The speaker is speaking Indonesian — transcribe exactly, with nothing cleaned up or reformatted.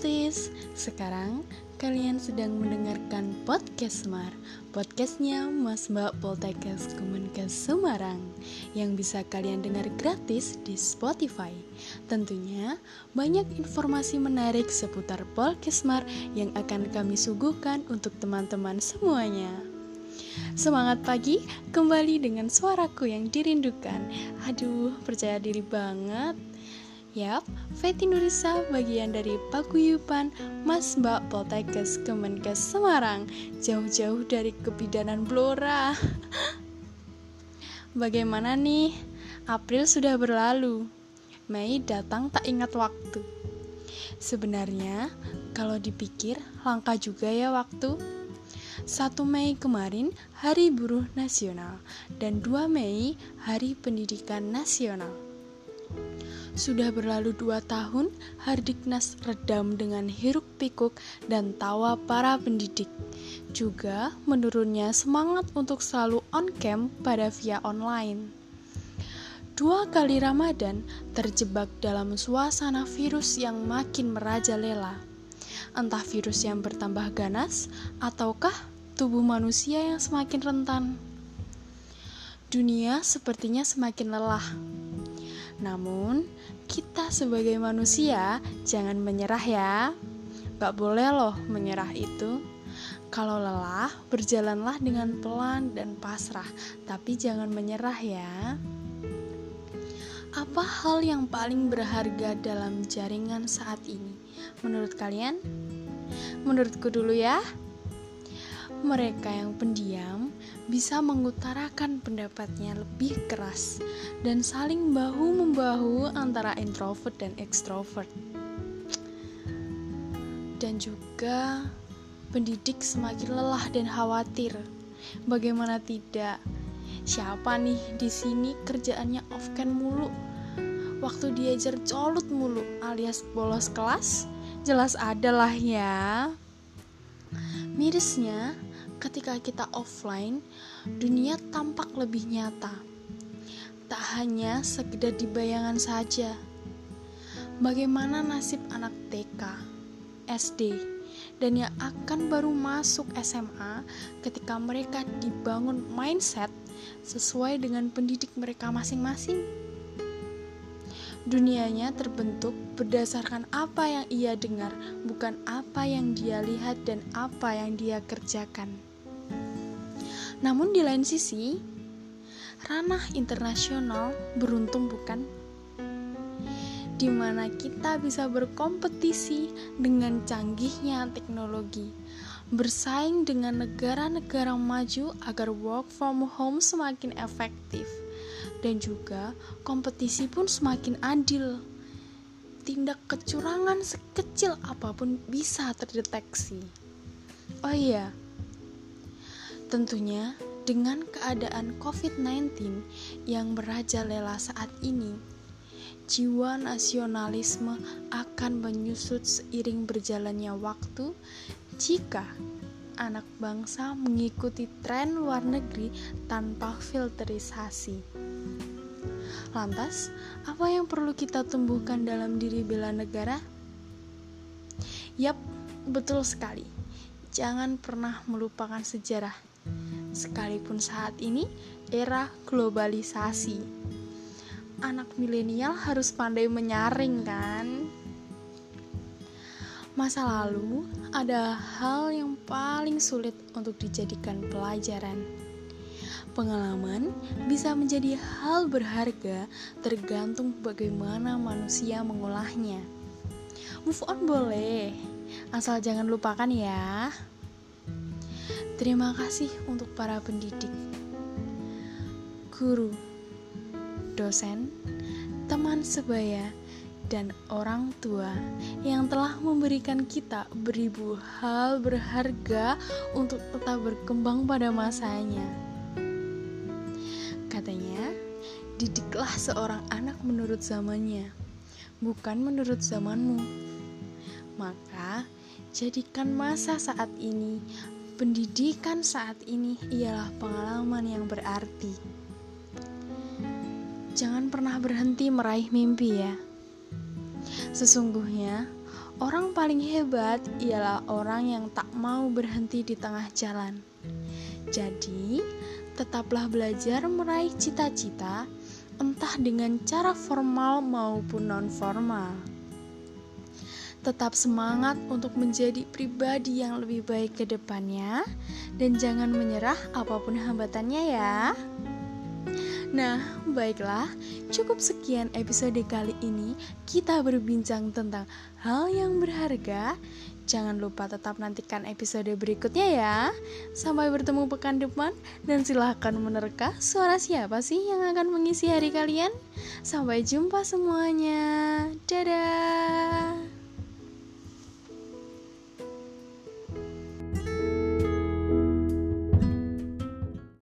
Poltis. Sekarang kalian sedang mendengarkan podcast Smar, podcastnya Mas Mbak Poltekkes Kemenkes Semarang, yang bisa kalian dengar gratis di Spotify. Tentunya banyak informasi menarik seputar Poltekkes Smar yang akan kami suguhkan untuk teman-teman semuanya. Semangat pagi, kembali dengan suaraku yang dirindukan. Aduh, percaya diri banget. Yap, Fethi Nurisa bagian dari Paguyuban Mas Mbak Poltekkes Kemenkes Semarang, jauh-jauh dari kebidanan Blora. Bagaimana nih? April sudah berlalu, Mei datang tak ingat waktu. Sebenarnya kalau dipikir langka juga ya waktu. Satu Mei kemarin Hari Buruh Nasional dan dua Mei Hari Pendidikan Nasional. Sudah berlalu dua tahun, Hardiknas redam dengan hiruk pikuk dan tawa para pendidik. Juga menurunnya semangat untuk selalu on cam pada via online. Dua kali Ramadan terjebak dalam suasana virus yang makin merajalela. Entah virus yang bertambah ganas, ataukah tubuh manusia yang semakin rentan. Dunia sepertinya semakin lelah. Namun, kita sebagai manusia jangan menyerah ya. Gak boleh loh menyerah itu. Kalau lelah, berjalanlah dengan pelan dan pasrah, tapi jangan menyerah ya. Apa hal yang paling berharga dalam jaringan saat ini? Menurut kalian? Menurutku dulu ya. Mereka yang pendiam bisa mengutarakan pendapatnya lebih keras dan saling bahu-membahu antara introvert dan ekstrovert. Dan juga pendidik semakin lelah dan khawatir. Bagaimana tidak? Siapa nih di sini kerjaannya off cam mulu? Waktu diajar colot mulu alias bolos kelas? Jelas adalah ya. Mirisnya, ketika kita offline, dunia tampak lebih nyata. Tak hanya sekedar di bayangan saja. Bagaimana nasib anak T K, S D, dan yang akan baru masuk S M A ketika mereka dibangun mindset sesuai dengan pendidik mereka masing-masing? Dunianya terbentuk berdasarkan apa yang ia dengar, bukan apa yang dia lihat dan apa yang dia kerjakan. Namun di lain sisi, ranah internasional beruntung bukan? Di mana kita bisa berkompetisi dengan canggihnya teknologi, bersaing dengan negara-negara maju agar work from home semakin efektif, dan juga kompetisi pun semakin adil. Tindak kecurangan sekecil apapun bisa terdeteksi. Oh iya, tentunya dengan keadaan covid sembilan belas yang merajalela saat ini, jiwa nasionalisme akan menyusut seiring berjalannya waktu jika anak bangsa mengikuti tren luar negeri tanpa filterisasi. Lantas, apa yang perlu kita tumbuhkan dalam diri bela negara? Yap, betul sekali. Jangan pernah melupakan sejarah. Sekalipun saat ini era globalisasi, anak milenial harus pandai menyaring kan. Masa lalu ada hal yang paling sulit untuk dijadikan pelajaran. Pengalaman bisa menjadi hal berharga tergantung bagaimana manusia mengolahnya. Move on boleh, asal jangan lupakan ya. Terima kasih untuk para pendidik, guru, dosen, teman sebaya, dan orang tua yang telah memberikan kita beribu hal berharga untuk tetap berkembang pada masanya. Katanya, didiklah seorang anak menurut zamannya, bukan menurut zamanmu. Maka, jadikan masa saat ini, pendidikan saat ini ialah pengalaman yang berarti. Jangan pernah berhenti meraih mimpi ya. Sesungguhnya, Orang paling hebat ialah orang yang tak mau berhenti di tengah jalan. Jadi, tetaplah belajar meraih cita-cita, entah dengan cara formal maupun non-formal. Tetap semangat untuk menjadi pribadi yang lebih baik ke depannya, dan jangan menyerah apapun hambatannya ya. Nah, baiklah, cukup sekian episode kali ini. Kita berbincang tentang hal yang berharga. Jangan lupa tetap nantikan episode berikutnya ya. Sampai bertemu pekan depan, dan silahkan menerka suara siapa sih yang akan mengisi hari kalian. Sampai jumpa semuanya. Dadah.